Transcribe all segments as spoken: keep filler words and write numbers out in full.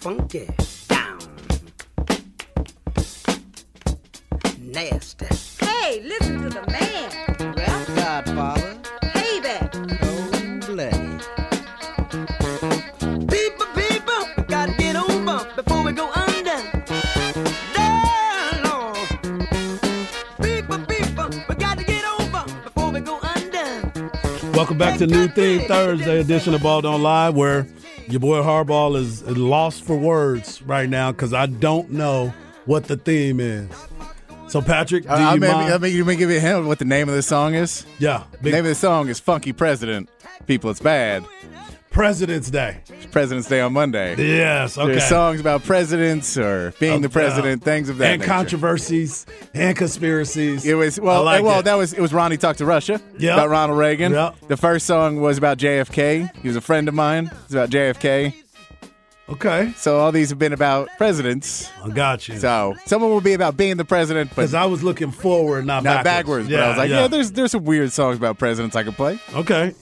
Funky down. Nasty. Hey, listen to the man. Rap Godfather. Hey there. Don't play. People, people, we gotta get over before we go under. Down. People, people, we gotta get over before we go under. Welcome back to New Thing Thursday edition of Ball Don't Lie, where your boy Harbaugh is lost for words right now because I don't know what the theme is. So, Patrick, do uh, you I mean, mind? I mean, you may give me a hint what the name of this song is? Yeah. Big... The name of the song is Funky President. People, it's bad. President's Day. It's President's Day on Monday. Yes, okay. There's songs about presidents or being okay. the president, things of that and nature. And controversies and conspiracies. It was well, like well, it. that was it was Ronnie Talk to Russia yep. about Ronald Reagan. Yep. The first song was about J F K. He was a friend of mine. It's about J F K. Okay. So all these have been about presidents. I got you. So some of them will be about being the president. Because I was looking forward, not, not backwards. backwards yeah, but I was like, yeah. yeah, there's there's some weird songs about presidents I could play. Okay.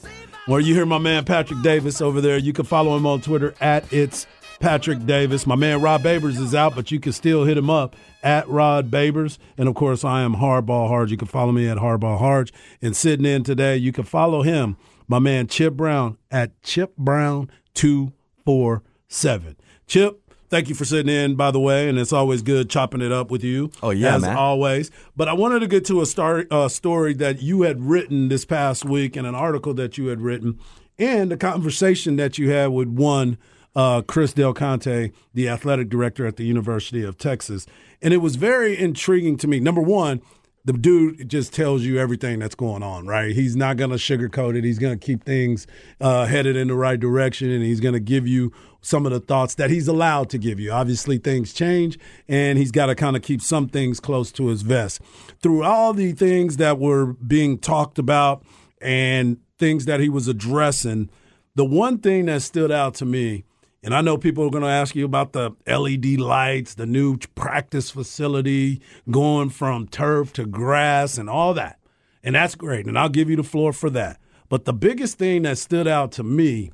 Well, you hear my man Patrick Davis over there. You can follow him on Twitter at It's Patrick Davis. My man Rod Babers is out, but you can still hit him up at Rod Babers. And, of course, I am Harbaugh Hart. You can follow me at Harbaugh Hart. And sitting in today, you can follow him, my man Chip Brown, at Chip Brown two forty-seven. Chip, thank you for sitting in, by the way, and it's always good chopping it up with you. Oh, yeah, as man. always. But I wanted to get to a star, uh, story that you had written this past week and an article that you had written and a conversation that you had with one, uh, Chris Del Conte, the athletic director at the University of Texas. And it was very intriguing to me. Number one, the dude just tells you everything that's going on, right? He's not going to sugarcoat it. He's going to keep things uh, headed in the right direction, and he's going to give you some of the thoughts that he's allowed to give you. Obviously, things change, and he's got to kind of keep some things close to his vest. Through all the things that were being talked about and things that he was addressing, the one thing that stood out to me, and I know people are going to ask you about the L E D lights, the new practice facility, going from turf to grass and all that, and that's great, and I'll give you the floor for that. But the biggest thing that stood out to me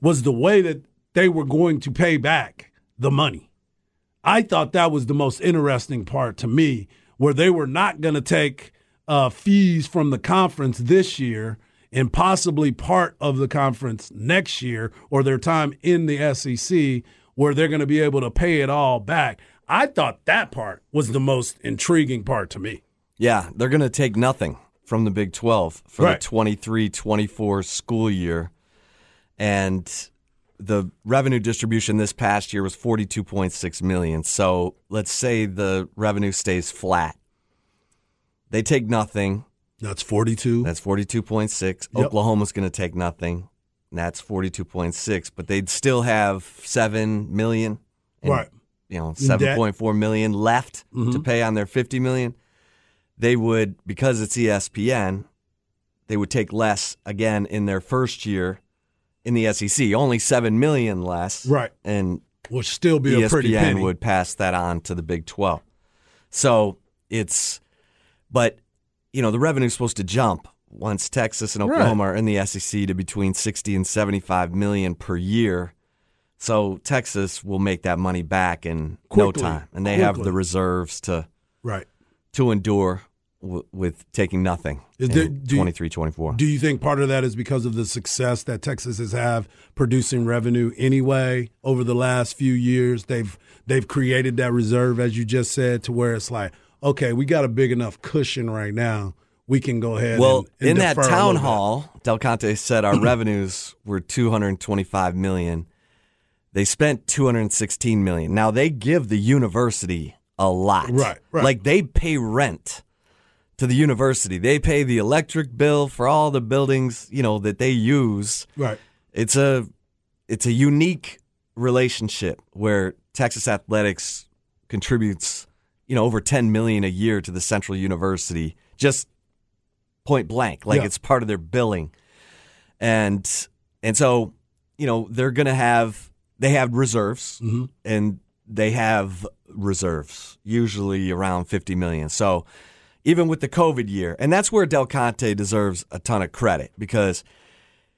was the way that they were going to pay back the money. I thought that was the most interesting part to me, where they were not going to take uh, fees from the conference this year and possibly part of the conference next year or their time in the S E C, where they're going to be able to pay it all back. I thought that part was the most intriguing part to me. Yeah, they're going to take nothing from the Big twelve for right. the twenty-three twenty-four school year. And the revenue distribution this past year was forty-two point six million dollars. So let's say the revenue stays flat. They take nothing. That's forty-two. That's forty-two point six. Yep. Oklahoma's going to take nothing. And that's forty-two point six. But they'd still have seven million dollars. And, right. You know, seven point four million dollars left mm-hmm. to pay on their fifty million dollars. They would, because it's E S P N, they would take less again in their first year. In the S E C, only seven million dollars less. Right. And would still be E S P N a pretty penny. Would pass that on to the Big twelve. So it's – but, you know, the revenue's supposed to jump once Texas and Oklahoma right. are in the S E C to between sixty and seventy-five million dollars per year. So Texas will make that money back in Quickly. no time. And they Quickly. have the reserves to right. to endure – with taking nothing is there, in twenty-three twenty-four. Do you think part of that is because of the success that Texas has had producing revenue anyway over the last few years? They've they've created that reserve, as you just said, to where it's like, okay, we got a big enough cushion right now. We can go ahead well, and, and in that town hall, Del Conte said our revenues were two hundred twenty-five million dollars. They spent two hundred sixteen million dollars. Now, they give the university a lot. Right, right. Like, they pay rent to the university. They pay the electric bill for all the buildings, you know, that they use. Right. It's a it's a unique relationship where Texas Athletics contributes, you know, over ten million dollars a year to the Central University, just point blank, like yeah. it's part of their billing. And and so, you know, they're going to have they have reserves mm-hmm. and they have reserves usually around fifty million dollars. So even with the COVID year, and that's where Del Conte deserves a ton of credit, because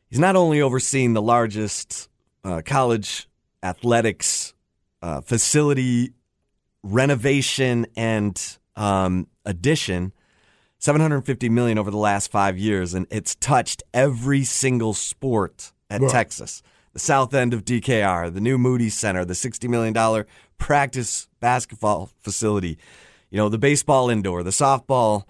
he's not only overseeing the largest uh, college athletics uh, facility renovation and um, addition, seven hundred fifty million dollars over the last five years, and it's touched every single sport at right. Texas. The south end of D K R, the new Moody Center, the sixty million dollars practice basketball facility, you know, the baseball indoor, the softball.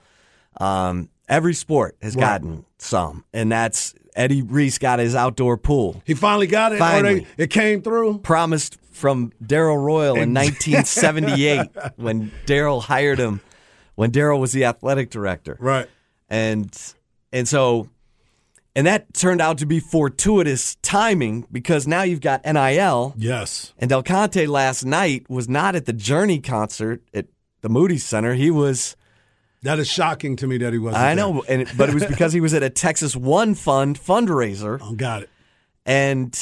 Um, every sport has right. gotten some, and that's Eddie Reese got his outdoor pool. He finally got it. Finally. Or they, it came through. Promised from Darryl Royal in nineteen seventy-eight when Darryl hired him. When Darryl was the athletic director. Right. And and so and that turned out to be fortuitous timing, because now you've got N I L. Yes. And Del Conte last night was not at the Journey concert at the Moody Center. He was That is shocking to me that he wasn't. I know, there. and but it was because he was at a Texas One Fund fundraiser. Oh, got it. And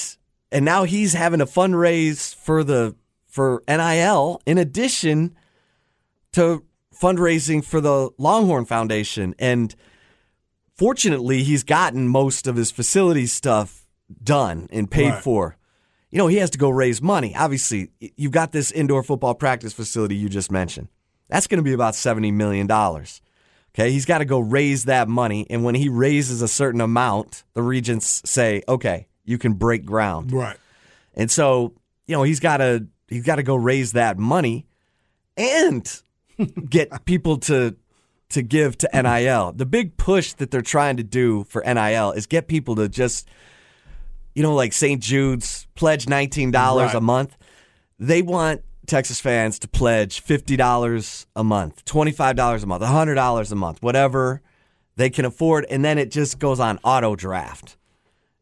and now he's having a fundraise for the for N I L in addition to fundraising for the Longhorn Foundation, and fortunately he's gotten most of his facility stuff done and paid right. for. You know, he has to go raise money. Obviously, you've got this indoor football practice facility you just mentioned. That's going to be about seventy million dollars. Okay, he's got to go raise that money, and when he raises a certain amount, the regents say, okay, you can break ground. Right. And so, you know, he's got to he's got to go raise that money and get people to to give to N I L. The big push that they're trying to do for N I L is get people to just, you know, like Saint Jude's, pledge nineteen dollars right. a month. They want Texas fans to pledge fifty dollars a month, twenty-five dollars a month, one hundred dollars a month, whatever they can afford, and then it just goes on auto draft.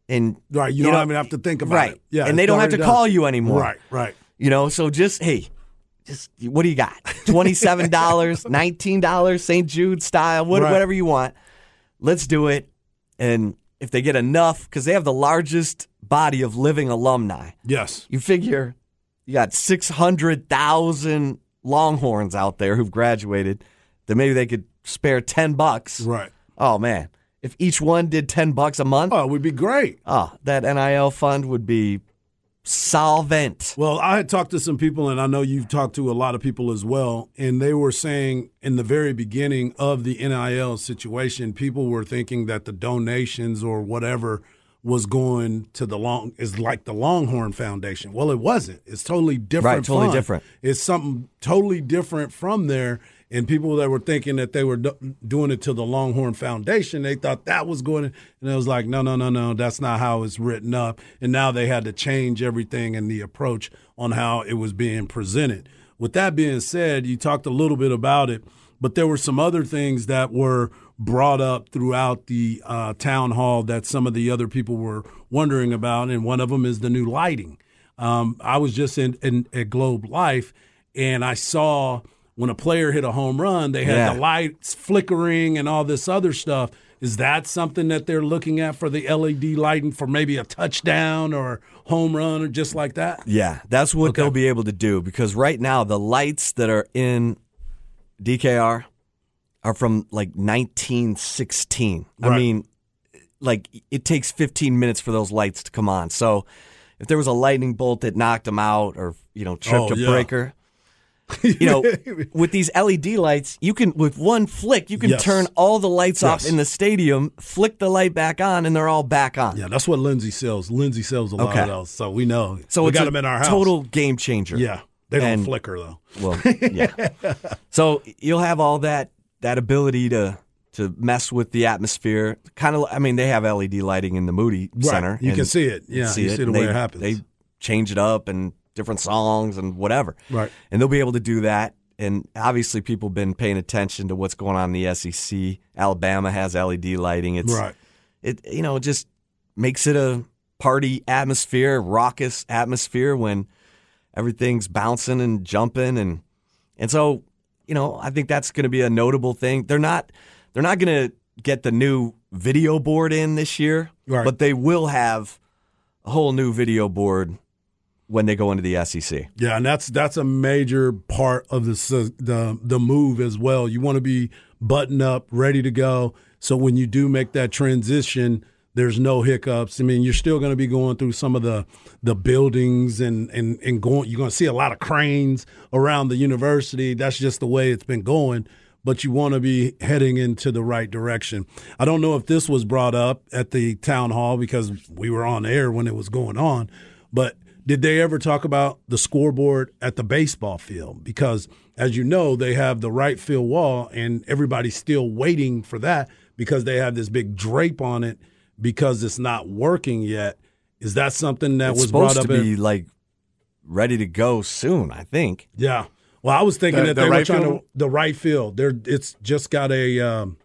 And right, you, you don't know, even have to think about right. it. Yeah, and they don't have to done. call you anymore. Right, right. You know, so just, hey, Just what do you got? twenty-seven dollars, nineteen dollars, Saint Jude style, what, right. whatever you want. Let's do it. And if they get enough, because they have the largest body of living alumni. Yes. You figure you got six hundred thousand Longhorns out there who've graduated, that maybe they could spare ten bucks. Right. Oh, man. If each one did ten bucks a month. Oh, it would be great. Oh, that N I L fund would be solvent. Well, I had talked to some people, and I know you've talked to a lot of people as well, and they were saying in the very beginning of the N I L situation, people were thinking that the donations or whatever was going to the long is like the Longhorn Foundation. Well, it wasn't. It's totally different. Right, totally fund. different. It's something totally different from there. And people that were thinking that they were do- doing it to the Longhorn Foundation, they thought that was going to, and it was like, no, no, no, no, that's not how it's written up. And now they had to change everything and the approach on how it was being presented. With that being said, you talked a little bit about it, but there were some other things that were brought up throughout the uh, town hall that some of the other people were wondering about, and one of them is the new lighting. Um, I was just in, in at Globe Life, and I saw – when a player hit a home run, they had yeah. the lights flickering and all this other stuff. Is that something that they're looking at for the L E D lighting for maybe a touchdown or home run or just like that? Yeah, that's what okay. they'll be able to do, because right now the lights that are in D K R are from like nineteen sixteen. Right. I mean, like it takes fifteen minutes for those lights to come on. So if there was a lightning bolt that knocked them out or, you know, tripped oh, a yeah. breaker – you know, with these L E D lights, you can, with one flick, you can yes. turn all the lights yes. off in the stadium, flick the light back on, and they're all back on. Yeah, that's what Lindsay sells. Lindsay sells a lot okay. of those, so we know. So we it's got them in our house. Total game changer. Yeah, they don't and, flicker though. Well, yeah. So you'll have all that that ability to to mess with the atmosphere. Kind of, I mean, they have L E D lighting in the Moody right. Center. You can see it. Yeah, see you it. see the way they, it happens. They change it up and different songs and whatever. Right. And they'll be able to do that. and obviously people have been paying attention to what's going on in the S E C. Alabama has L E D lighting. It's right. It you know just makes it a party atmosphere, raucous atmosphere when everything's bouncing and jumping, and and so you know I think that's going to be a notable thing. They're not they're not going to get the new video board in this year, right. but they will have a whole new video board when they go into the S E C. Yeah, and that's that's a major part of the the, the move as well. You want to be buttoned up, ready to go, so when you do make that transition, there's no hiccups. I mean, you're still going to be going through some of the the buildings and and and going. You're going to see a lot of cranes around the university. That's just the way it's been going. But you want to be heading into the right direction. I don't know if this was brought up at the town hall because we were on air when it was going on, but did they ever talk about the scoreboard at the baseball field? Because, as you know, they have the right field wall, and everybody's still waiting for that because they have this big drape on it because it's not working yet. Is that something that it's was brought up? It's supposed to be, in- like, ready to go soon, I think. Yeah. Well, I was thinking the, that they the right were trying field? to the right field. There, it's just got a, um,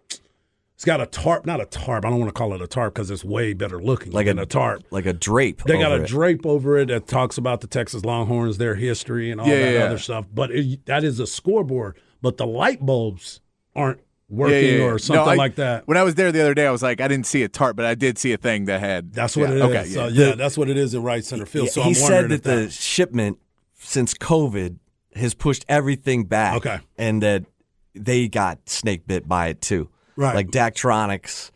it's got a tarp, not a tarp. I don't want to call it a tarp because it's way better looking like than a, a tarp, like a drape. They over got a it. drape over it that talks about the Texas Longhorns, their history, and all yeah, that yeah. other stuff. But it, that is a scoreboard. But the light bulbs aren't working yeah, yeah, yeah. or something no, I, like that. When I was there the other day, I was like, I didn't see a tarp, but I did see a thing that had. That's what yeah, it okay, is. Yeah. So, yeah, that's what it is at right center field. Yeah, so I'm he said that the that, shipment since COVID has pushed everything back, okay, and that they got snake bit by it too. Right, like Daktronics,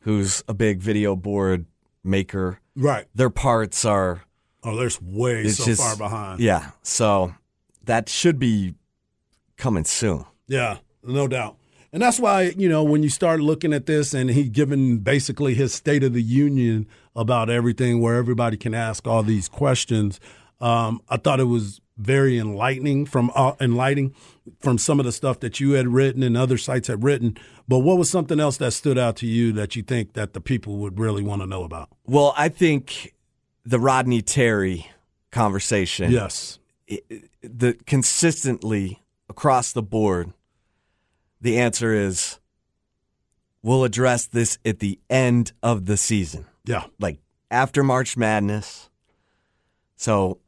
who's a big video board maker. Right, their parts are oh, they're way so just, far behind. Yeah, so that should be coming soon. Yeah, no doubt, and that's why you know when you start looking at this, and he given basically his State of the Union about everything, where everybody can ask all these questions. Um, I thought it was very enlightening from uh, enlightening from some of the stuff that you had written and other sites had written. But what was something else that stood out to you that you think that the people would really want to know about? Well, I think the Rodney Terry conversation. Yes. It, the consistently across the board, the answer is we'll address this at the end of the season. Yeah. Like after March Madness. So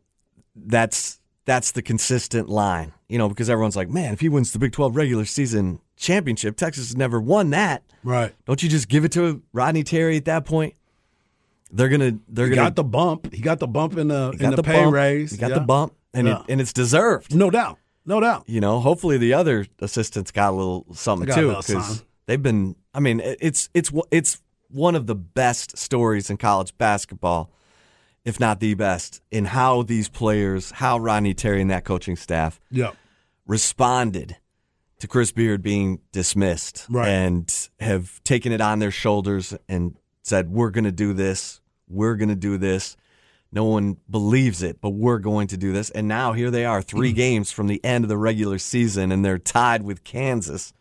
that's that's the consistent line, you know, because everyone's like, man, if he wins the Big twelve regular season championship, Texas has never won that. Right. Don't you just give it to Rodney Terry at that point? They're going to – they're going to – got the bump. He got the bump in the, in the pay bump. raise. He got yeah. the bump, and yeah. it, and it's deserved. No doubt. No doubt. You know, hopefully the other assistants got a little something too because they've been – I mean, it's it's it's one of the best stories in college basketball, if not the best, in how these players, how Rodney Terry and that coaching staff yep. responded to Chris Beard being dismissed right. and have taken it on their shoulders and said, we're going to do this, we're going to do this. No one believes it, but we're going to do this. And now here they are, three mm. games from the end of the regular season, and they're tied with Kansas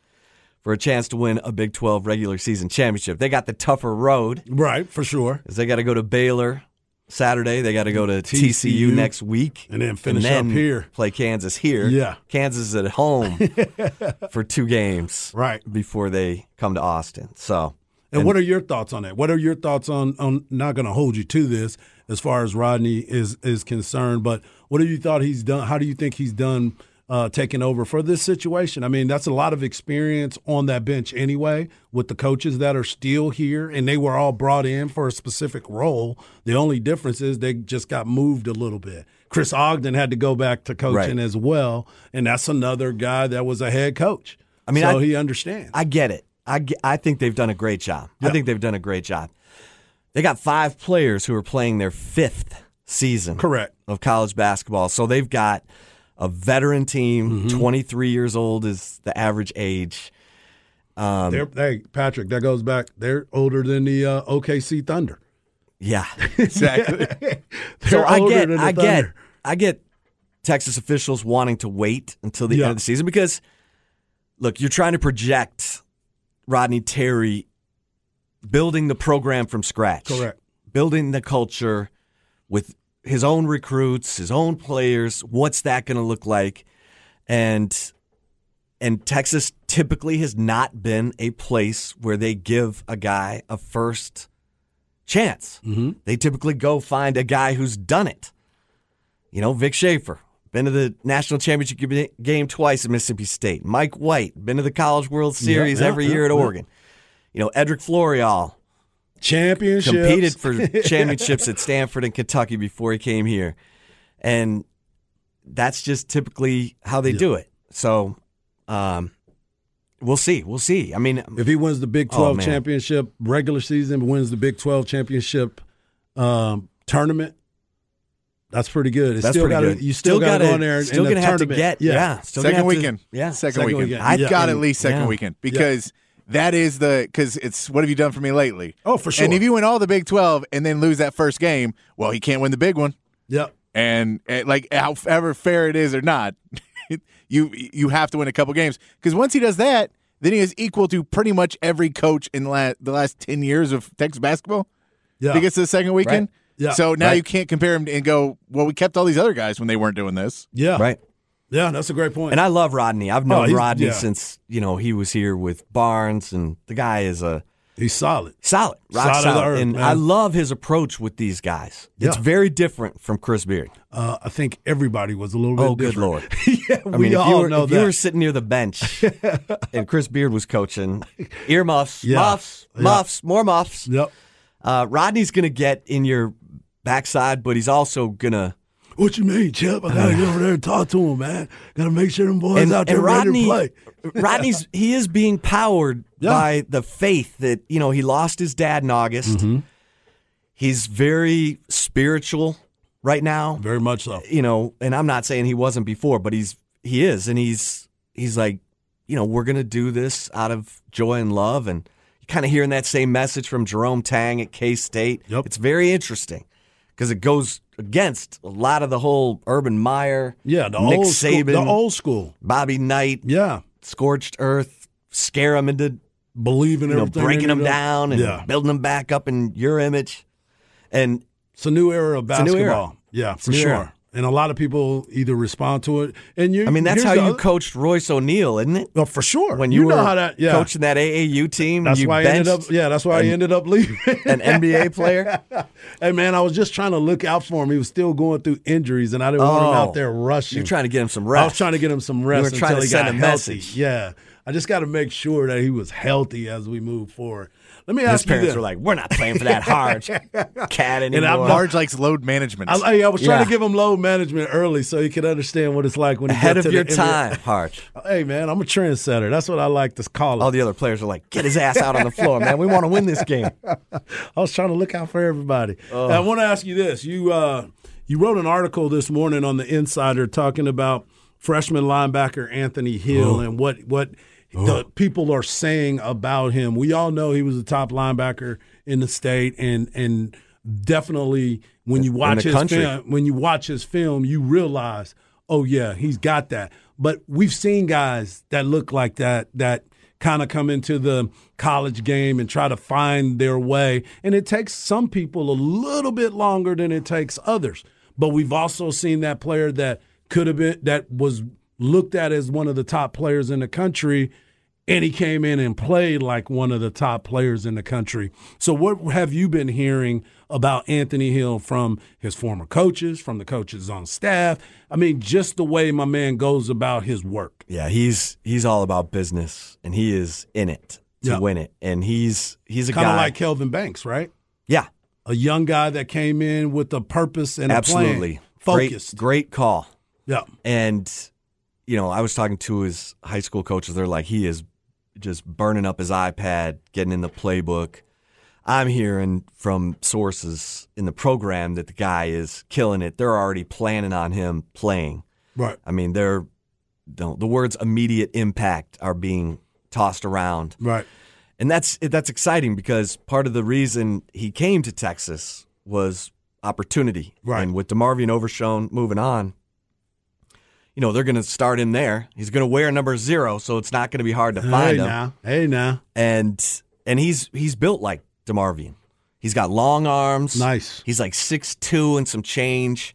for a chance to win a Big twelve regular season championship. They got the tougher road. Right, for sure. Because they got to go to Baylor Saturday, they got to go to T C U next week. And then finish and then up here. Play Kansas here. Yeah. Kansas at home for two games right. before they come to Austin. So, and, and what are your thoughts on that? What are your thoughts on, on not going to hold you to this as far as Rodney is, is concerned, but what do you thought he's done? How do you think he's done uh, taking over for this situation? I mean, that's a lot of experience on that bench anyway with the coaches that are still here, and they were all brought in for a specific role. The only difference is they just got moved a little bit. Chris Ogden had to go back to coaching right. as well, and that's another guy that was a head coach. I mean, so I, he understands. I get it. I, get, I think they've done a great job. Yep. I think they've done a great job. They got five players who are playing their fifth season Correct. of college basketball, so they've got – a veteran team, mm-hmm. twenty-three years old is the average age. Um, hey, Patrick, that goes back. They're older than the uh, O K C Thunder. Yeah, exactly. so I get, I Thunder. get, I get Texas officials wanting to wait until the yeah. end of the season because, look, you're trying to project Rodney Terry building the program from scratch, correct? Building the culture with his own recruits, his own players, what's that going to look like? And And Texas typically has not been a place where they give a guy a first chance. Mm-hmm. They typically go find a guy who's done it. You know, Vic Schaefer, been to the national championship game twice at Mississippi State. Mike White, been to the College World Series yeah, yeah, every yeah, year at yeah. Oregon. You know, Edric Florial. Championships. Competed for championships at Stanford and Kentucky before he came here. And that's just typically how they yeah. do it. So um, we'll see. We'll see. I mean, if he wins the Big twelve oh, championship regular season, wins the Big twelve championship um, tournament, that's pretty good. It's that's still pretty gotta, good. You still, still got to go in there and still going to have to get. Yeah. yeah still second weekend. To, yeah. Second, second weekend. weekend. I've yeah. got at least second yeah. weekend because yeah. – that is the – because it's what have you done for me lately? Oh, for sure. And if you win all the Big twelve and then lose that first game, well, he can't win the big one. Yep. And, and like, however fair it is or not, you you have to win a couple games. Because once he does that, then he is equal to pretty much every coach in la- the last ten years of Texas basketball. Yeah. He gets to the second weekend. Right. Yeah. So now right. you can't compare him and go, well, we kept all these other guys when they weren't doing this. Yeah. Right. Yeah, that's a great point. And I love Rodney. I've known oh, Rodney yeah. since, you know, he was here with Barnes, and the guy is a – he's solid. Solid. Rock solid. solid. Earth, and man. I love his approach with these guys. Yeah. It's very different from Chris Beard. Uh, I think everybody was a little bit oh, different. Oh, good Lord. yeah, I mean, we if all you were, know if that. you were sitting near the bench and Chris Beard was coaching, earmuffs, yeah. muffs, yeah. muffs, more muffs. Yep. Uh, Rodney's going to get in your backside, but he's also going to – what you mean, Chip? I got to get over there and talk to him, man. Got to make sure them boys and, out there Rodney, ready to play. Rodney's, he is being powered yeah. by the faith that, you know, he lost his dad in August. Mm-hmm. He's very spiritual right now. Very much so. You know, and I'm not saying he wasn't before, but he's he is. And he's he's like, you know, we're going to do this out of joy and love. And you're kind of hearing that same message from Jerome Tang at K-State. Yep. It's very interesting because it goes against a lot of the whole Urban Meyer, yeah, the Nick old Saban, school, the old school, Bobby Knight, yeah, scorched earth, scare them into believing, you know, everything, breaking them down and yeah. building them back up in your image, and it's a new era of basketball. Era. Yeah, for sure. Era. And a lot of people either respond to it, and you. I mean, that's how you other... coached Royce O'Neal, isn't it? Well, for sure. When you, you know were how that, yeah. coaching that A A U team, that's you why benched I ended up. Yeah, that's why an, I ended up leaving. An N B A player. Hey man, I was just trying to look out for him. He was still going through injuries, and I didn't oh, want him out there rushing. You're trying to get him some rest. I was trying to get him some rest. You were until trying to he send got a healthy. Message. Yeah, I just got to make sure that he was healthy as we move forward. Let me ask His parents you this. Were like, we're not playing for that Harge cat anymore. And Harge likes load management. I, I was trying yeah. to give him load management early so he could understand what it's like when he Ahead gets to the Ahead of your time, Harge. Hey, man, I'm a trendsetter. That's what I like to call it. All the other players are like, get his ass out on the floor, man. We want to win this game. I was trying to look out for everybody. Uh, I want to ask you this. You, uh, you wrote an article this morning on The Insider talking about freshman linebacker Anthony Hill oh. and what what – the people are saying about him. We all know he was a top linebacker in the state, and and definitely when you watch his country. film, when you watch his film, you realize, oh yeah, he's got that. But we've seen guys that look like that that kind of come into the college game and try to find their way, and it takes some people a little bit longer than it takes others. But we've also seen that player that could have been that was looked at as one of the top players in the country. And he came in and played like one of the top players in the country. So what have you been hearing about Anthony Hill from his former coaches, from the coaches on staff? I mean, just the way my man goes about his work. Yeah, he's he's all about business, and he is in it to yep. win it. And he's he's a Kinda guy. Kind of like Kelvin Banks, right? Yeah. A young guy that came in with a purpose and Absolutely. a plan. Focused. Great, great call. Yeah. And, you know, I was talking to his high school coaches. They're like, he is – just burning up his iPad, getting in the playbook. I'm hearing from sources in the program that the guy is killing it. They're already planning on him playing. Right. I mean, they're the words "immediate impact" are being tossed around. Right. And that's that's exciting because part of the reason he came to Texas was opportunity. Right. And with DeMarvion Overshone moving on, you know, they're going to start him there. He's going to wear number zero, so it's not going to be hard to find hey, him. Now. Hey, now. And and he's he's built like DeMarvion. He's got long arms. Nice. He's like six two and some change,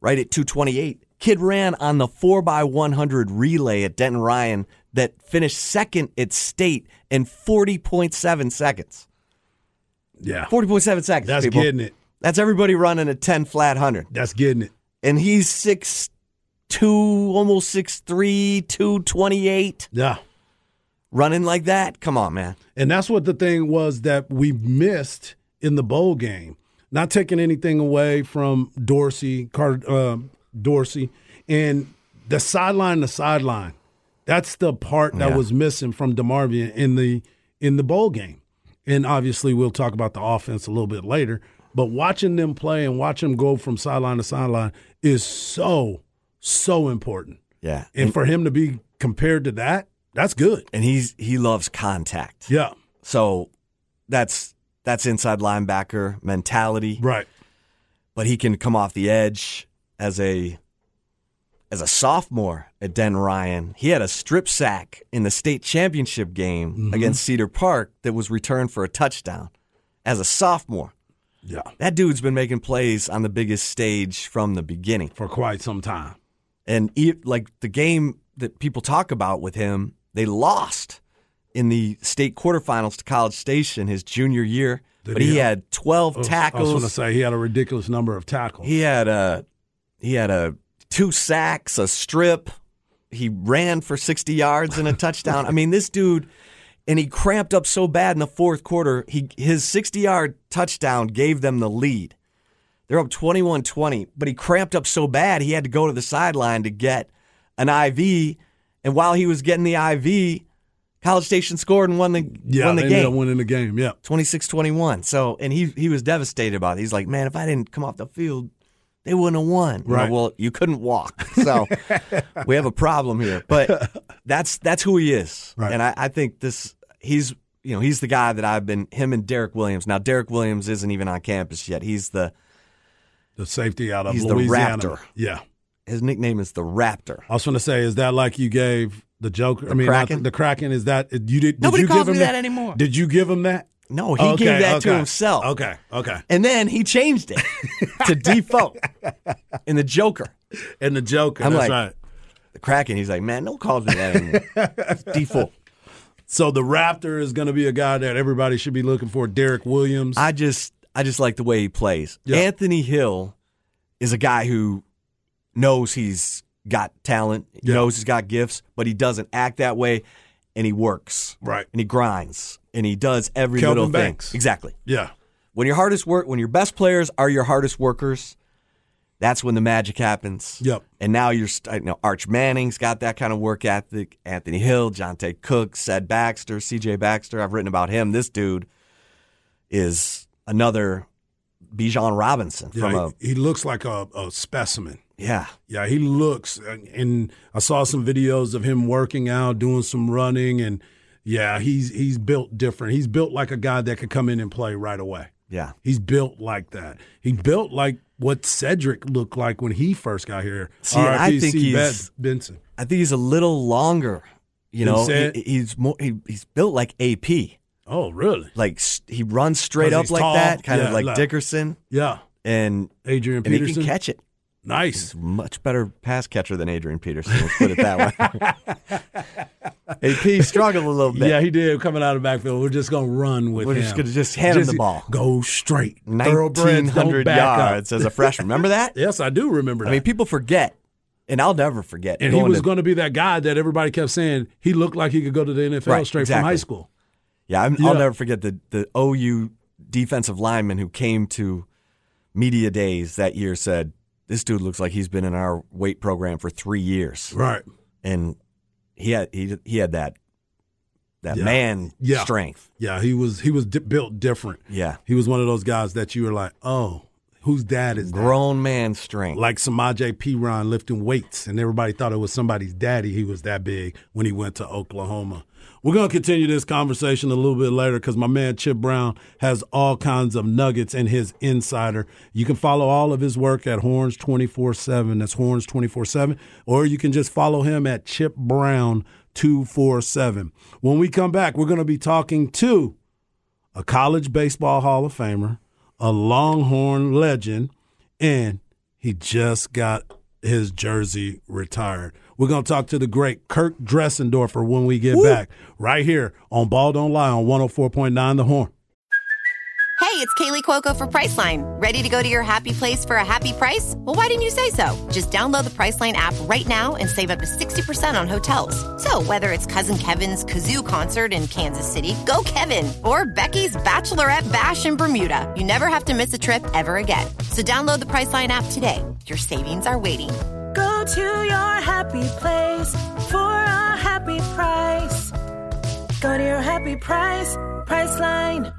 right at two twenty-eight. Kid ran on the four by one hundred relay at Denton Ryan that finished second at state in forty point seven seconds. Yeah. forty point seven seconds, That's people. getting it. That's everybody running a ten flat one hundred. That's getting it. And he's six two, almost six three, two twenty-eight. Yeah. Running like that? Come on, man. And that's what the thing was that we missed in the bowl game. Not taking anything away from Dorsey, Car- uh, Dorsey, and the sideline to sideline. That's the part that yeah. was missing from DeMarvian in the in the bowl game. And obviously we'll talk about the offense a little bit later. But watching them play and watching them go from sideline to sideline is so, so important. Yeah. And, and for him to be compared to that, that's good. And he's he loves contact. Yeah. So that's that's inside linebacker mentality. Right. But he can come off the edge as a as a sophomore at Denton Ryan. He had a strip sack in the state championship game mm-hmm. against Cedar Park that was returned for a touchdown as a sophomore. Yeah. That dude's been making plays on the biggest stage from the beginning. For quite some time. And he, like the game that people talk about with him, they lost in the state quarterfinals to College Station his junior year. Did but he, he had twelve tackles. I was going to say, he had a ridiculous number of tackles. He had a, he had a two sacks, a strip. He ran for sixty yards and a touchdown. I mean, this dude, and he cramped up so bad in the fourth quarter, he his sixty-yard touchdown gave them the lead. They're up twenty-one twenty, but he cramped up so bad he had to go to the sideline to get an I V, and while he was getting the I V, College Station scored and won the yeah, won the game. Yeah, they ended up winning the game, yeah. twenty-six twenty-one. So, and he he was devastated about it. He's like, man, if I didn't come off the field, they wouldn't have won. Right. You know, well, you couldn't walk, so we have a problem here. But that's that's who he is, right. And I, I think this he's you know he's the guy that I've been him and Derek Williams. Now Derek Williams isn't even on campus yet. He's the the safety out of he's Louisiana. The Raptor. Yeah. His nickname is the Raptor. I was going to say, is that like you gave the Joker? The I mean, Kraken? I, the Kraken, is that you did? Nobody did you calls give him me that? that anymore. Did you give him that? No, he okay, gave that okay. to himself. Okay, okay. And then he changed it to Defoe and the Joker. And the Joker, I'm that's like, right. The Kraken, he's like, man, no calls me that anymore. Defoe. So the Raptor is going to be a guy that everybody should be looking for, Derek Williams. I just, I just like the way he plays. Yeah. Anthony Hill is a guy who knows he's got talent, yeah. knows he's got gifts, but he doesn't act that way, and he works. Right. And he grinds, and he does every Kelvin little Banks. Thing. Exactly. Yeah. When your hardest work, when your best players are your hardest workers, that's when the magic happens. Yep. And now you're, you know, Arch Manning's got that kind of work ethic. Anthony Hill, Jonte Cook, Sed Baxter, C J Baxter. I've written about him. This dude is another Bijan Robinson. From yeah, he, a, he looks like a, a specimen. Yeah. Yeah, he looks. And I saw some videos of him working out, doing some running. And, yeah, he's he's built different. He's built like a guy that could come in and play right away. Yeah. He's built like that. He built like what Cedric looked like when he first got here. See, I think he's – Benson. I think he's a little longer. You know, he, he's more, he, he's built like A P. Oh, really? Like he runs straight up like tall. that, kind yeah, of like, like Dickerson. Yeah. And Adrian Peterson. And he can catch it. Nice. He's a much better pass catcher than Adrian Peterson, let's put it that way. A P struggled a little bit. Yeah, he did coming out of the backfield. We're just going to run with We're him. We're just going to just hand just him the ball. Go straight. nineteen hundred yards up. As a freshman. Remember that? Yes, I do remember that. I mean, people forget, and I'll never forget. And he was going to be that guy that everybody kept saying he looked like he could go to the N F L right, straight exactly. from high school. Yeah, I'm, yeah, I'll never forget the, the O U defensive lineman who came to media days that year said, this dude looks like he's been in our weight program for three years. Right. And he had he he had that that yeah. man yeah. strength. Yeah, he was he was di- built different. Yeah. He was one of those guys that you were like, "Oh, whose dad is that?" Grown man strength. Like Samaje Perine lifting weights and everybody thought it was somebody's daddy. He was that big when he went to Oklahoma. We're going to continue this conversation a little bit later because my man Chip Brown has all kinds of nuggets in his insider. You can follow all of his work at Horns two forty-seven. That's Horns two forty-seven. Or you can just follow him at Chip Brown two forty-seven. When we come back, we're going to be talking to a college baseball Hall of Famer, a Longhorn legend, and he just got his jersey retired. We're going to talk to the great Kirk Dressendorfer when we get Woo. back, right here on Ball Don't Lie on one oh four point nine The Horn. Hey, it's Kaylee Cuoco for Priceline. Ready to go to your happy place for a happy price? Well, why didn't you say so? Just download the Priceline app right now and save up to sixty percent on hotels. So whether it's Cousin Kevin's Kazoo Concert in Kansas City, go Kevin, or Becky's Bachelorette Bash in Bermuda, you never have to miss a trip ever again. So download the Priceline app today. Your savings are waiting. Go to your happy place for a happy price. Go to your happy price, Priceline.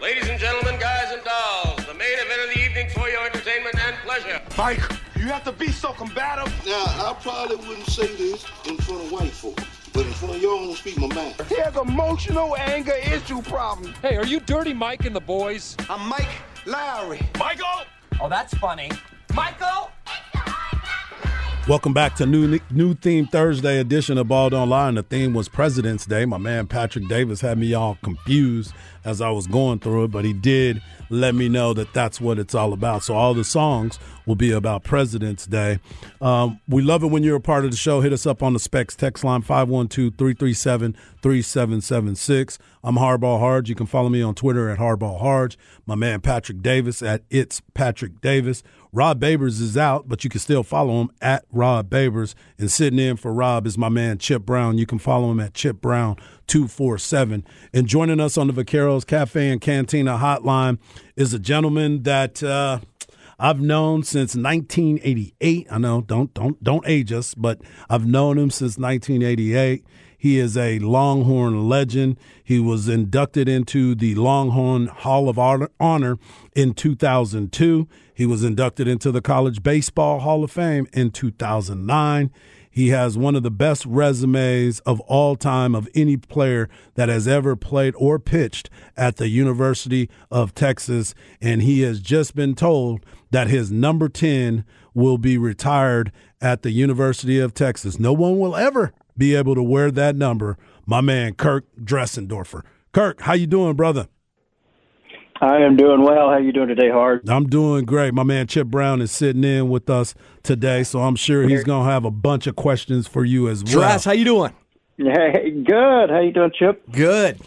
Ladies and gentlemen, guys and dolls, the main event of the evening for your entertainment and pleasure. Mike, you have to be so combative. Now, I probably wouldn't say this in front of white folk, but in front of y'all, I don't speak my mind. He has emotional anger issue problem. Hey, are you Dirty Mike and the boys? I'm Mike Lowry. Michael! Oh, that's funny. Michael! Welcome back to New New Theme Thursday edition of Ball Don't Lie. And the theme was President's Day. My man Patrick Davis had me all confused as I was going through it, but he did let me know that that's what it's all about. So all the songs will be about President's Day. Um, we love it when you're a part of the show. Hit us up on the Specs text line, five one two, three three seven, three seven seven six. I'm Harbaugh Harge. You can follow me on Twitter at Harbaugh Harge. My man Patrick Davis at It's Patrick Davis. Rod Babers is out, but you can still follow him at Rod Babers. And sitting in for Rob is my man Chip Brown. You can follow him at Chip Brown two forty-seven. And joining us on the Vaqueros Cafe and Cantina hotline is a gentleman that uh, I've known since nineteen eighty-eight. I know, don't don't don't age us, but I've known him since nineteen eighty-eight. He is a Longhorn legend. He was inducted into the Longhorn Hall of Honor in two thousand two. He was inducted into the College Baseball Hall of Fame in two thousand nine. He has one of the best resumes of all time of any player that has ever played or pitched at the University of Texas, and he has just been told that his number ten will be retired at the University of Texas. No one will ever be able to wear that number. My man, Kirk Dressendorfer. Kirk, how you doing, brother? I am doing well. How you doing today, Hard? I'm doing great. My man Chip Brown is sitting in with us today, so I'm sure he's going to have a bunch of questions for you as well. Dress, how you doing? Hey, good. How you doing, Chip? Good.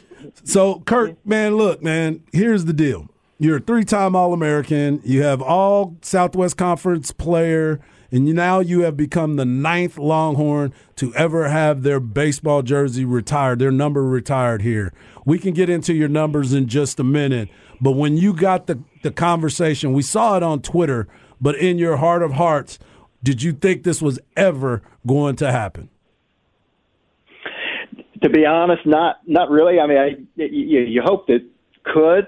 So, Kirk, man, look, man, here's the deal. You're a three-time All-American. You have all Southwest Conference player. And now you have become the ninth Longhorn to ever have their baseball jersey retired, their number retired here. We can get into your numbers in just a minute. But when you got the, the conversation, we saw it on Twitter, but in your heart of hearts, did you think this was ever going to happen? To be honest, not not really. I mean, I, you, you hoped it could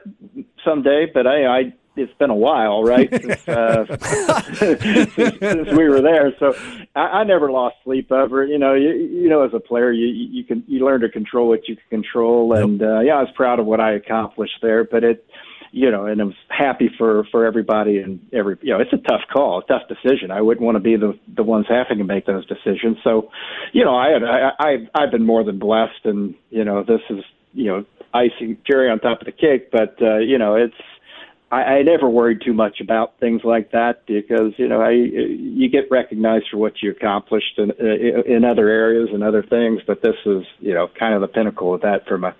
someday, but I, I – it's been a while, right, since, uh, since, since we were there. So I, I never lost sleep over it. You know, you, you know, as a player, you, you can you learn to control what you can control. And, yep. uh, yeah, I was proud of what I accomplished there. But it, you know, and I'm happy for, for everybody and every, you know, it's a tough call, a tough decision. I wouldn't want to be the, the ones having to make those decisions. So, you know, I, had, I, I I've been more than blessed. And, you know, this is, you know, icing cherry on top of the cake. But, uh, you know, it's, I, I never worried too much about things like that because, you know, I, you get recognized for what you accomplished in, in other areas and other things, but this is, you know, kind of the pinnacle of that from a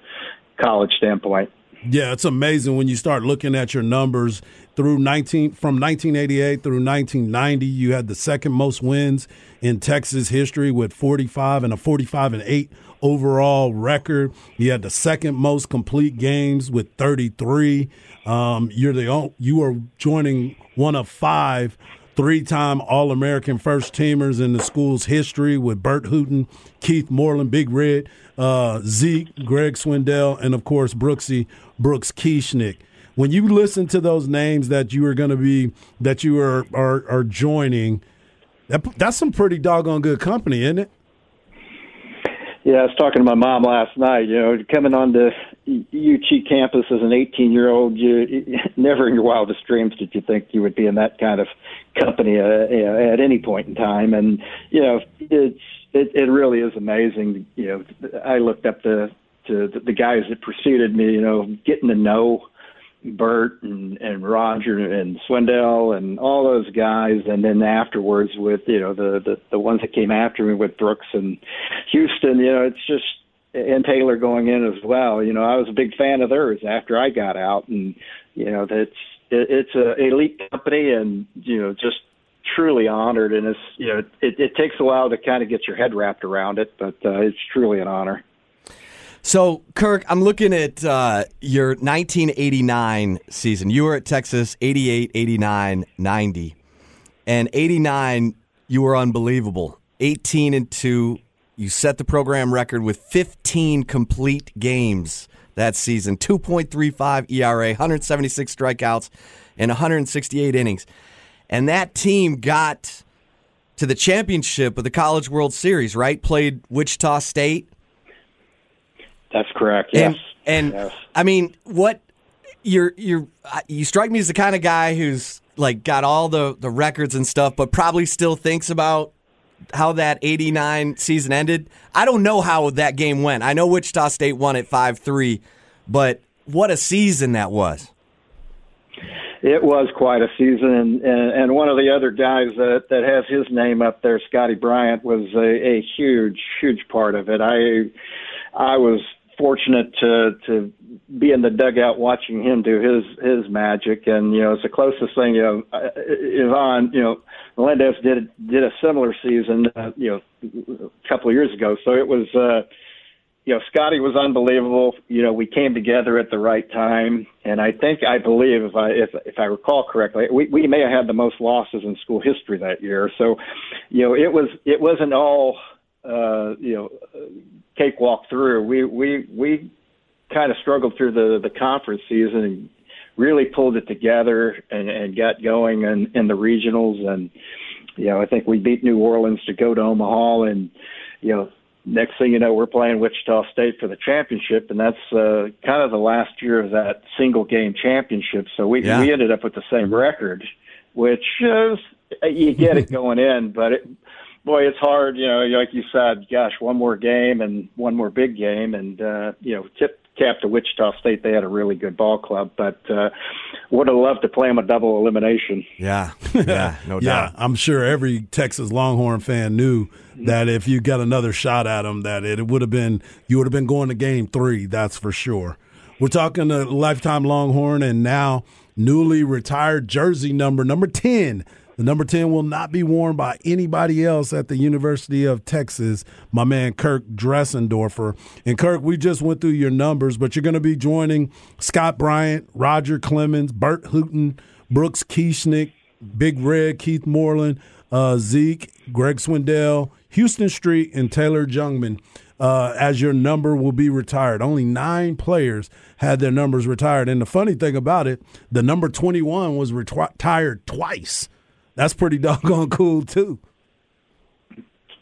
college standpoint. Yeah, it's amazing when you start looking at your numbers through nineteen from nineteen eighty-eight through nineteen ninety. You had the second most wins in Texas history with forty-five and a forty-five and eight overall record. You had the second most complete games with thirty-three. Um, you're the you are joining one of five three-time All-American first-teamers in the school's history with Bert Hooton, Keith Moreland, Big Red, uh, Zeke, Greg Swindell, and, of course, Brooksy, Brooks Kieschnick. When you listen to those names that you are going to be – that you are are, are joining, that, that's some pretty doggone good company, isn't it? Yeah, I was talking to my mom last night. You know, coming on to U T campus as an eighteen-year-old, you never in your wildest dreams did you think you would be in that kind of company uh, you know, at any point in time. And you know, it's it, it really is amazing. You know, I looked up to to the guys that preceded me. You know, getting to know Bert and, and Roger and Swindell and all those guys, and then afterwards with, you know, the, the, the ones that came after me with Brooks and Houston, you know, it's just, and Taylor going in as well. You know, I was a big fan of theirs after I got out, and, you know, that's, it, it's a elite company, and, you know, just truly honored. And it's, you know, it, it takes a while to kind of get your head wrapped around it, but uh, it's truly an honor. So, Kirk, I'm looking at uh, your nineteen eighty-nine season. You were at Texas eighty-eight, eighty-nine, ninety. And eighty-nine, you were unbelievable. eighteen and two. You set the program record with fifteen complete games that season. two point three five E R A, one hundred seventy-six strikeouts, and one hundred sixty-eight innings. And that team got to the championship of the College World Series, right? Played Wichita State. That's correct. Yes. And, and yes. I mean, what you're you're you strike me as the kind of guy who's like got all the, the records and stuff, but probably still thinks about how that eighty-nine season ended. I don't know how that game went. I know Wichita State won at five three, but what a season that was. It was quite a season, and, and one of the other guys that, that has his name up there, Scotty Bryant, was a, a huge, huge part of it. I I was fortunate to to be in the dugout watching him do his his magic, and you know, it's the closest thing. You know, Yvonne, you know, Melendez did did a similar season, uh, you know, a couple of years ago. So it was, uh, you know, Scotty was unbelievable. You know, we came together at the right time, and I think I believe if I if if I recall correctly, we we may have had the most losses in school history that year. So, you know, it was it wasn't all. Uh, you know, cakewalk through. We we we kind of struggled through the, the conference season and really pulled it together and, and got going in, in the regionals. And you know, I think we beat New Orleans to go to Omaha. And you know, next thing you know, we're playing Wichita State for the championship, and that's uh, kind of the last year of that single game championship. So we yeah. we ended up with the same record, which is, you get it going in, but it. Boy, it's hard, you know, like you said, gosh, one more game and one more big game. And, uh, you know, tip cap to Wichita State, they had a really good ball club. But uh, would have loved to play them a double elimination. Yeah, yeah, no doubt. Yeah, I'm sure every Texas Longhorn fan knew that if you got another shot at them, that it would have been you would have been going to game three, that's for sure. We're talking a lifetime Longhorn and now newly retired jersey number, number ten. The number ten will not be worn by anybody else at the University of Texas, my man Kirk Dressendorfer. And, Kirk, we just went through your numbers, but you're going to be joining Scott Bryant, Roger Clemens, Bert Hooten, Brooks Kieschnick, Big Red, Keith Moreland, uh, Zeke, Greg Swindell, Houston Street, and Taylor Jungman. Uh, as your number will be retired. Only nine players had their numbers retired. And the funny thing about it, the number twenty-one was retired twice. That's pretty doggone cool, too.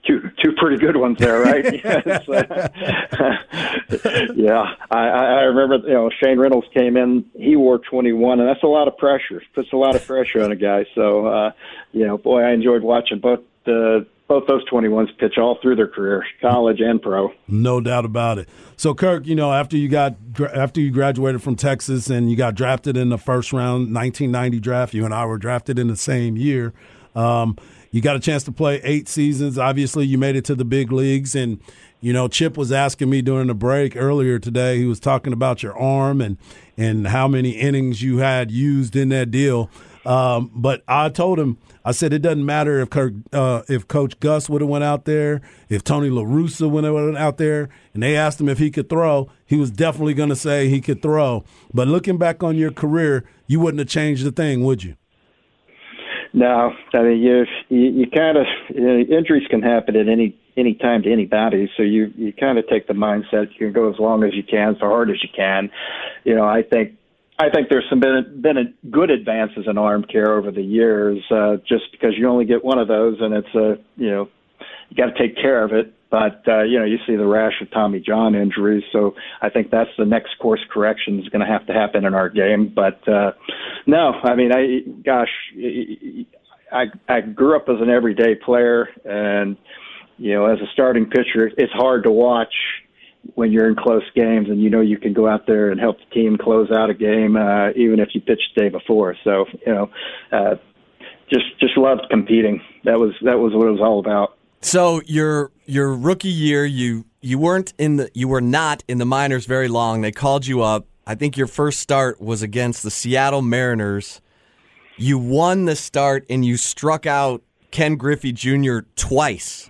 Two two pretty good ones there, right? Yes. yeah. I, I remember, you know, Shane Reynolds came in. He wore twenty-one, and that's a lot of pressure. Puts a lot of pressure on a guy. So, uh, you know, boy, I enjoyed watching both the uh, both those twenty-ones pitch all through their career, college and pro. No doubt about it. So, Kirk, you know, after you got after you graduated from Texas and you got drafted in the first round, nineteen ninety draft, you and I were drafted in the same year. Um, you got a chance to play eight seasons. Obviously, you made it to the big leagues. And, you know, Chip was asking me during the break earlier today, he was talking about your arm and, and how many innings you had used in that deal. Um, but I told him, I said, it doesn't matter if Kirk, uh, if Coach Gus would have went out there, if Tony La Russa went out there, and they asked him if he could throw, he was definitely going to say he could throw. But looking back on your career, you wouldn't have changed a thing, would you? No, I mean, you you, you kind of you know, injuries can happen at any any time to anybody. So you you kind of take the mindset you can go as long as you can, as hard as you can. You know, I think. I think there's some been, been a good advances in arm care over the years, uh, just because you only get one of those, and it's a you know you got to take care of it. But uh, you know you see the rash of Tommy John injuries, so I think that's the next course correction is going to have to happen in our game. But uh, no, I mean, I gosh, I I grew up as an everyday player, and you know as a starting pitcher, it's hard to watch. when you're in close games and you know you can go out there and help the team close out a game, uh, even if you pitched the day before. So, you know, uh, just just loved competing. That was that was what it was all about. So your your rookie year, you you weren't in the you were not in the minors very long. They called you up. I think your first start was against the Seattle Mariners. You won the start and you struck out Ken Griffey Junior twice.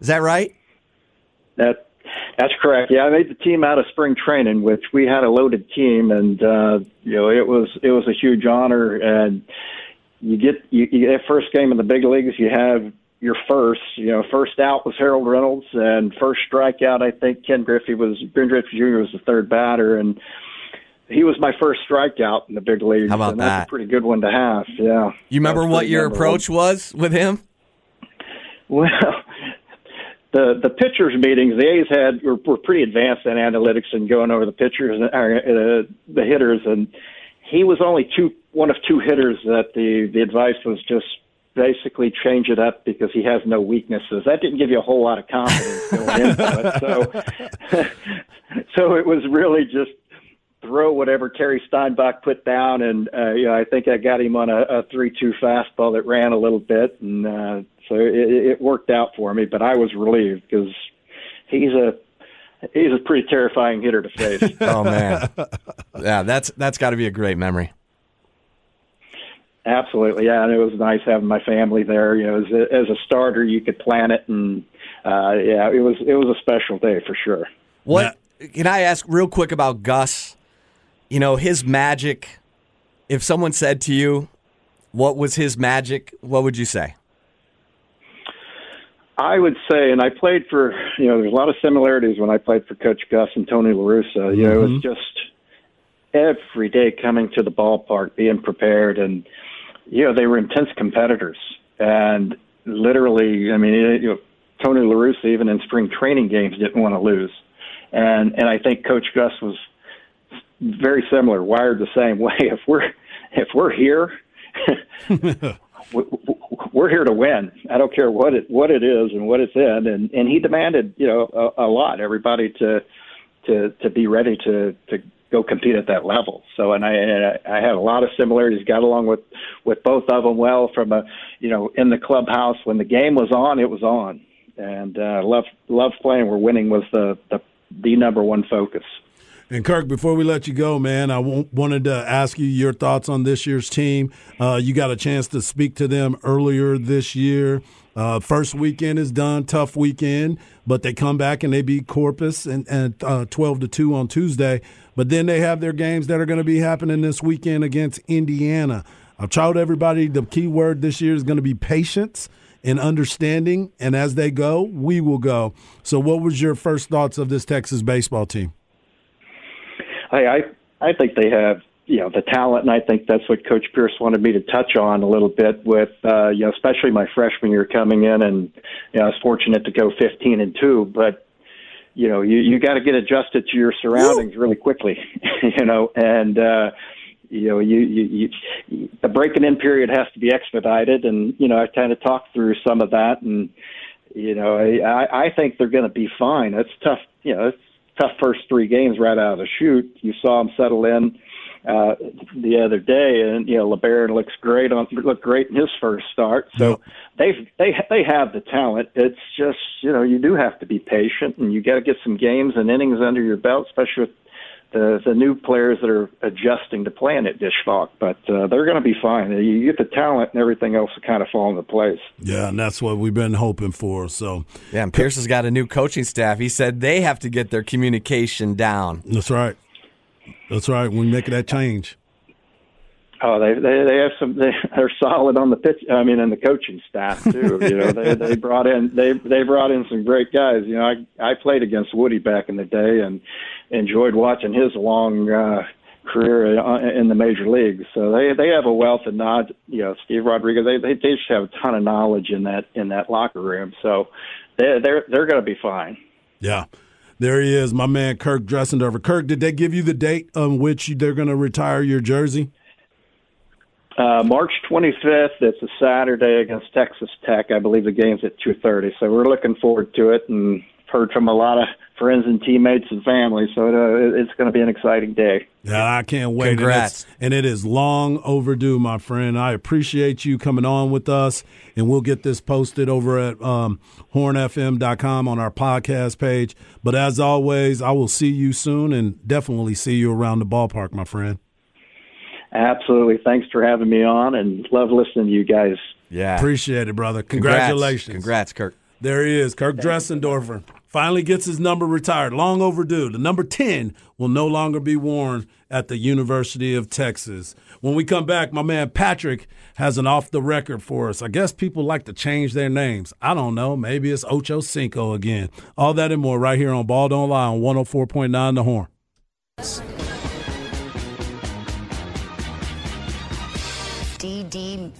Is that right? That that's correct. Yeah, I made the team out of spring training, which we had a loaded team, and uh, you know it was it was a huge honor. And you get you, you get first game in the big leagues, you have your first, you know, first out was Harold Reynolds, and first strikeout, I think Ken Griffey was Ken Griffey Junior was the third batter, and he was my first strikeout in the big leagues. How about and that? That's a pretty good one to have. Yeah. You remember what your memorable. approach was with him? Well, the the pitchers meetings the A's had were, were pretty advanced in analytics and going over the pitchers and uh, the hitters, and he was only two one of two hitters that the the advice was just basically change it up because he has no weaknesses. That didn't give you a whole lot of confidence going into it. So, so it was really just throw whatever Terry Steinbach put down, and uh, you know, I think I got him on a, a three two fastball that ran a little bit, and uh, so it, it worked out for me. But I was relieved because he's a he's a pretty terrifying hitter to face. Oh man, yeah, that's that's got to be a great memory. Absolutely, yeah, and it was nice having my family there. You know, as a, as a starter, you could plan it, and uh, yeah, it was it was a special day for sure. What can I ask real quick about Gus? You know, his magic, if someone said to you, what was his magic, what would you say? I would say, and I played for, you know, there's a lot of similarities when I played for Coach Gus and Tony La Russa. You mm-hmm. know, it was just every day coming to the ballpark, being prepared. And, you know, they were intense competitors. And literally, I mean, you know, Tony La Russa, even in spring training games, didn't want to lose. And, and I think Coach Gus was very similar, wired the same way. If we're if we're here, we're here to win. I don't care what it what it is and what it's in. And, and he demanded, you know, a, a lot. Everybody to to to be ready to, to go compete at that level. So, and I and I had a lot of similarities. Got along with, with both of them well. From a you know in the clubhouse when the game was on, it was on. And uh, loved loved playing. Where winning was the the, the number one focus. And, Kirk, before we let you go, man, I wanted to ask you your thoughts on this year's team. Uh, you got a chance to speak to them earlier this year. Uh, first weekend is done, tough weekend, but they come back and they beat Corpus and, and uh, twelve to two on Tuesday. But then they have their games that are going to be happening this weekend against Indiana. I've told everybody the key word this year is going to be patience and understanding, and as they go, we will go. So what was your first thoughts of this Texas baseball team? I I think they have, you know, the talent, and I think that's what Coach Pierce wanted me to touch on a little bit with, uh, you know, especially my freshman year coming in, and you know, I was fortunate to go fifteen and two, but you know, you you got to get adjusted to your surroundings really quickly, you know, and uh, you know, you, you you the breaking in period has to be expedited, and you know, I kind of talked through some of that, and you know, I I think they're going to be fine. It's tough, you know. It's, Tough first three games right out of the chute. You saw them settle in uh, the other day, and you know LeBaron looks great on looked great in his first start. So they they they have the talent. It's just you know you do have to be patient, and you got to get some games and innings under your belt, especially with the the new players that are adjusting to playing at Dish Falk. But uh, they're going to be fine. You get the talent, and everything else will kind of fall into place. Yeah, and that's what we've been hoping for. So yeah, and Pierce has got a new coaching staff. He said they have to get their communication down. That's right. That's right. We're making that change. Oh, they they, they have some. They, they're solid on the pitch. I mean, and the coaching staff too. You know, they they brought in they they brought in some great guys. You know, I I played against Woody back in the day, and enjoyed watching his long uh, career in the major leagues. So they, they have a wealth of knowledge. You know, Steve Rodriguez, they, they they just have a ton of knowledge in that in that locker room. So they're they're, they're going to be fine. Yeah, there he is, my man Kirk Dressendorfer. Kirk, did they give you the date on which they're going to retire your jersey? Uh, March twenty-fifth. It's a Saturday against Texas Tech. I believe the game's at two thirty. So we're looking forward to it and. heard from a lot of friends and teammates and family, so it, uh, it's going to be an exciting day. Yeah, I can't wait. Congrats. And, and it is long overdue, my friend. I appreciate you coming on with us, and we'll get this posted over at um, horn f m dot com on our podcast page. But as always, I will see you soon and definitely see you around the ballpark, my friend. Absolutely. Thanks for having me on, and love listening to you guys. Yeah. Appreciate it, brother. Congratulations. Congrats, Congrats Kirk. There he is, Kirk Thanks. Dressendorfer. Finally gets his number retired. Long overdue. The number ten will no longer be worn at the University of Texas. When we come back, my man Patrick has an off-the-record for us. I guess people like to change their names. I don't know. Maybe it's Ocho Cinco again. All that and more right here on Ball Don't Lie on one oh four point nine The Horn. D D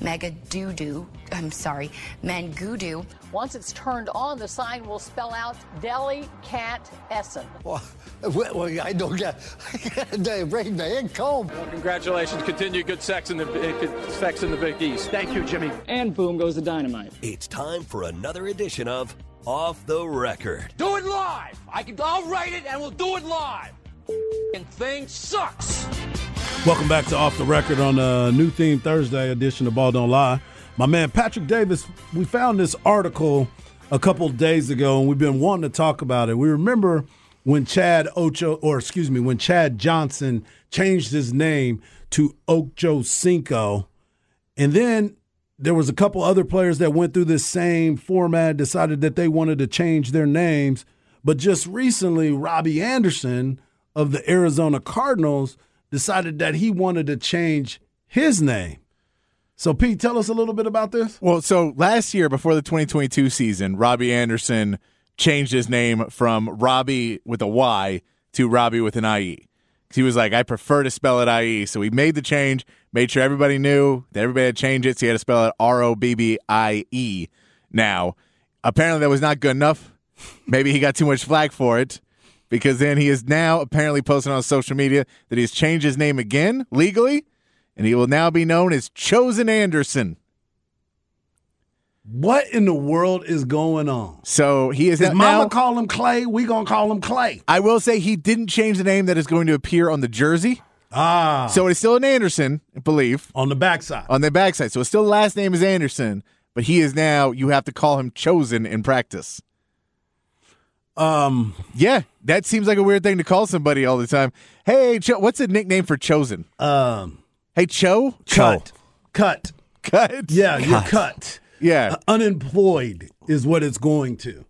Mega Doodoo, I'm sorry, Mangudu. Once it's turned on, the sign will spell out Delicatessen. Well, well, I don't get, I got break my income. Well, congratulations, continue good sex in the good sex in the Big East. Thank you, Jimmy. And boom goes the dynamite. It's time for another edition of Off the Record. Do it live. I can. I'll write it and we'll do it live. And thing sucks. Welcome back to Off the Record on a new theme Thursday edition of Ball Don't Lie. My man Patrick Davis, we found this article a couple days ago, and we've been wanting to talk about it. We remember when Chad Ocho, or excuse me, when Chad Johnson changed his name to Ocho Cinco, and then there was a couple other players that went through this same format, decided that they wanted to change their names, but just recently Robbie Anderson of the Arizona Cardinals decided that he wanted to change his name. So, Pete, tell us a little bit about this. Well, so last year, before the twenty twenty-two season, Robbie Anderson changed his name from Robbie with a Y to Robbie with an I E. He was like, I prefer to spell it I E. So he made the change, made sure everybody knew that everybody had changed it, so he had to spell it R O B B I E now. Apparently that was not good enough. Maybe he got too much flack for it, because then he is now apparently posting on social media that he's changed his name again legally, and he will now be known as Chosen Anderson. What in the world is going on? So he is. His mama now, call him Clay. We gonna call him Clay. I will say he didn't change the name that is going to appear on the jersey. Ah, so it's still an Anderson, I believe, on the backside. On the backside, so it's still the last name is Anderson, but he is now. You have to call him Chosen in practice. Um. Yeah, that seems like a weird thing to call somebody all the time. Hey, Cho, what's a nickname for Chosen? Um. Hey, Cho. Cut. Cut. Cut. Yeah, cut. You're cut. Yeah. Uh, unemployed is what it's going to,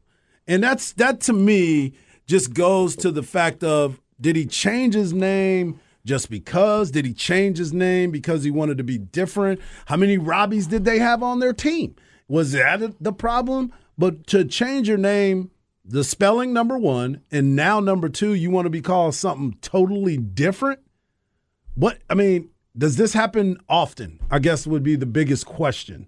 and that's that to me just goes to the fact of, did he change his name just because? Did he change his name because he wanted to be different? How many Robbies did they have on their team? Was that the problem? But to change your name. The spelling, number one, and now number two, you want to be called something totally different? What, I mean, does this happen often? I guess would be the biggest question.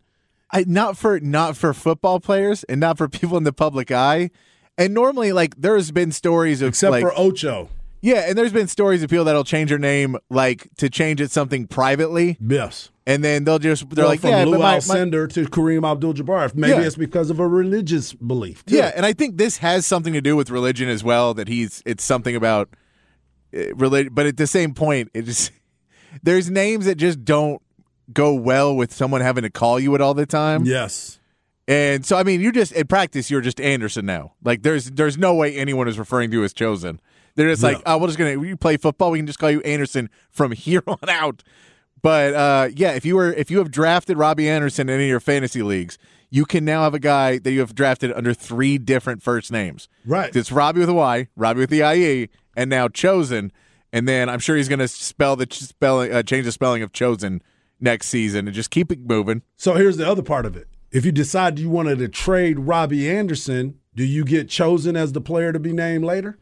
I, not for not for football players and not for people in the public eye. And normally, like, there's been stories of, except like, for Ocho. Yeah, and there's been stories of people that'll change their name, like, to change it something privately. Yes. And then they'll just, they're well, like, from yeah, Lou but my, Alcindor my, to Kareem Abdul-Jabbar. Maybe yeah. It's because of a religious belief. Too. Yeah, and I think this has something to do with religion as well. That he's, it's something about uh, religion. But at the same point, it just, there's names that just don't go well with someone having to call you it all the time. Yes, and so I mean, you just at practice, you're just Anderson now. Like there's, there's no way anyone is referring to you as Chosen. They're just no. like, oh, we're just gonna, you play football, we can just call you Anderson from here on out. But uh, yeah, if you were if you have drafted Robbie Anderson in any of your fantasy leagues, you can now have a guy that you have drafted under three different first names. Right. It's Robbie with a Y, Robbie with the I E, and now Chosen. And then I'm sure he's going to spell the spelling, uh, change the spelling of Chosen next season, and just keep it moving. So here's the other part of it: if you decide you wanted to trade Robbie Anderson, do you get Chosen as the player to be named later?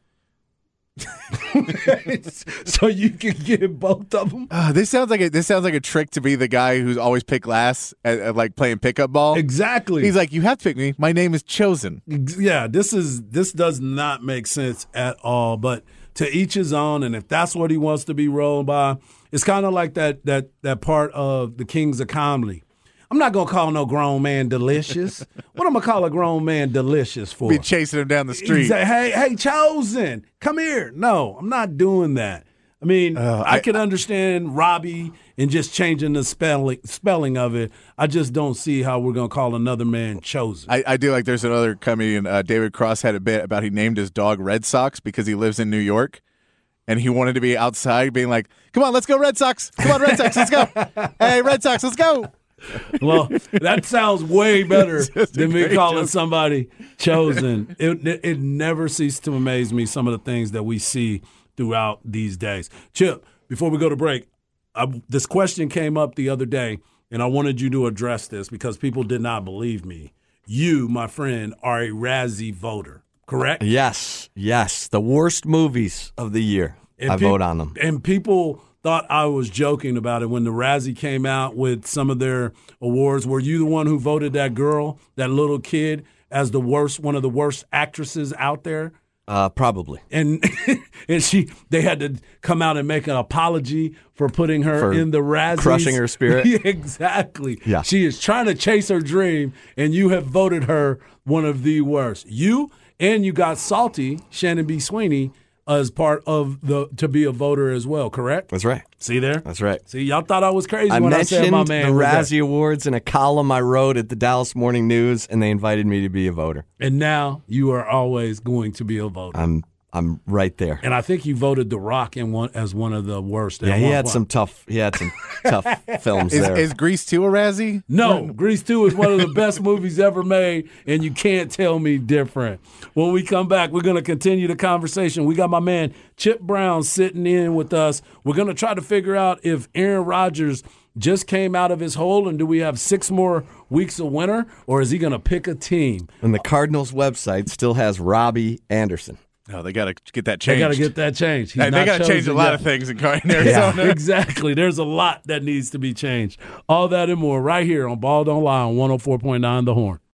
So you can get both of them. Uh, this sounds like a, this sounds like a trick to be the guy who's always picked last at, at like playing pickup ball. Exactly. He's like, you have to pick me. My name is Chosen. Yeah, this is this does not make sense at all. But to each his own, and if that's what he wants to be rolled by, it's kind of like that that that part of the Kings of Comedy. I'm not going to call no grown man delicious. What am I going to call a grown man delicious for? Be chasing him down the street. He's like, hey, hey, Chosen, come here. No, I'm not doing that. I mean, uh, I, I can understand Robbie and just changing the spelling spelling of it. I just don't see how we're going to call another man Chosen. I, I do like there's another comedian, uh, David Cross had a bit about he named his dog Red Sox because he lives in New York. And he wanted to be outside being like, come on, let's go Red Sox. Come on, Red Sox, let's go. Hey, Red Sox, let's go. Well, that sounds way better than me calling joke. somebody Chosen. It, it never ceased to amaze me, some of the things that we see throughout these days. Chip, before we go to break, I, this question came up the other day, and I wanted you to address this because people did not believe me. You, my friend, are a Razzie voter, correct? Yes, yes. The worst movies of the year. And I pe- vote on them. And people thought I was joking about it when the Razzie came out with some of their awards. Were you the one who voted that girl, that little kid, as the worst, one of the worst actresses out there? Uh, probably. And and she, they had to come out and make an apology for putting her for in the Razzies. Crushing her spirit. Exactly. Yeah. She is trying to chase her dream, and you have voted her one of the worst. You and you got Salty, Shannon B. Sweeney, as part of the to be a voter as well, correct? That's right. See there? That's right. See, y'all thought I was crazy I when I said my man. I mentioned the Razzie Awards in a column I wrote at the Dallas Morning News, and they invited me to be a voter. And now you are always going to be a voter. I'm I'm right there. And I think you voted The Rock in one, as one of the worst. Yeah, he one, had one. some tough he had some tough films is, there. Is Grease two a Razzie? No, no, Grease two is one of the best movies ever made, and you can't tell me different. When we come back, we're going to continue the conversation. We got my man Chip Brown sitting in with us. We're going to try to figure out if Aaron Rodgers just came out of his hole, and do we have six more weeks of winter, or is he going to pick a team? And the Cardinals website still has Robbie Anderson. No, they got to get that changed. They got to get that changed. Hey, they got to change a lot yet. of things in Arizona. Yeah, exactly. There's a lot that needs to be changed. All that and more right here on Ball Don't Lie on one oh four point nine The Horn.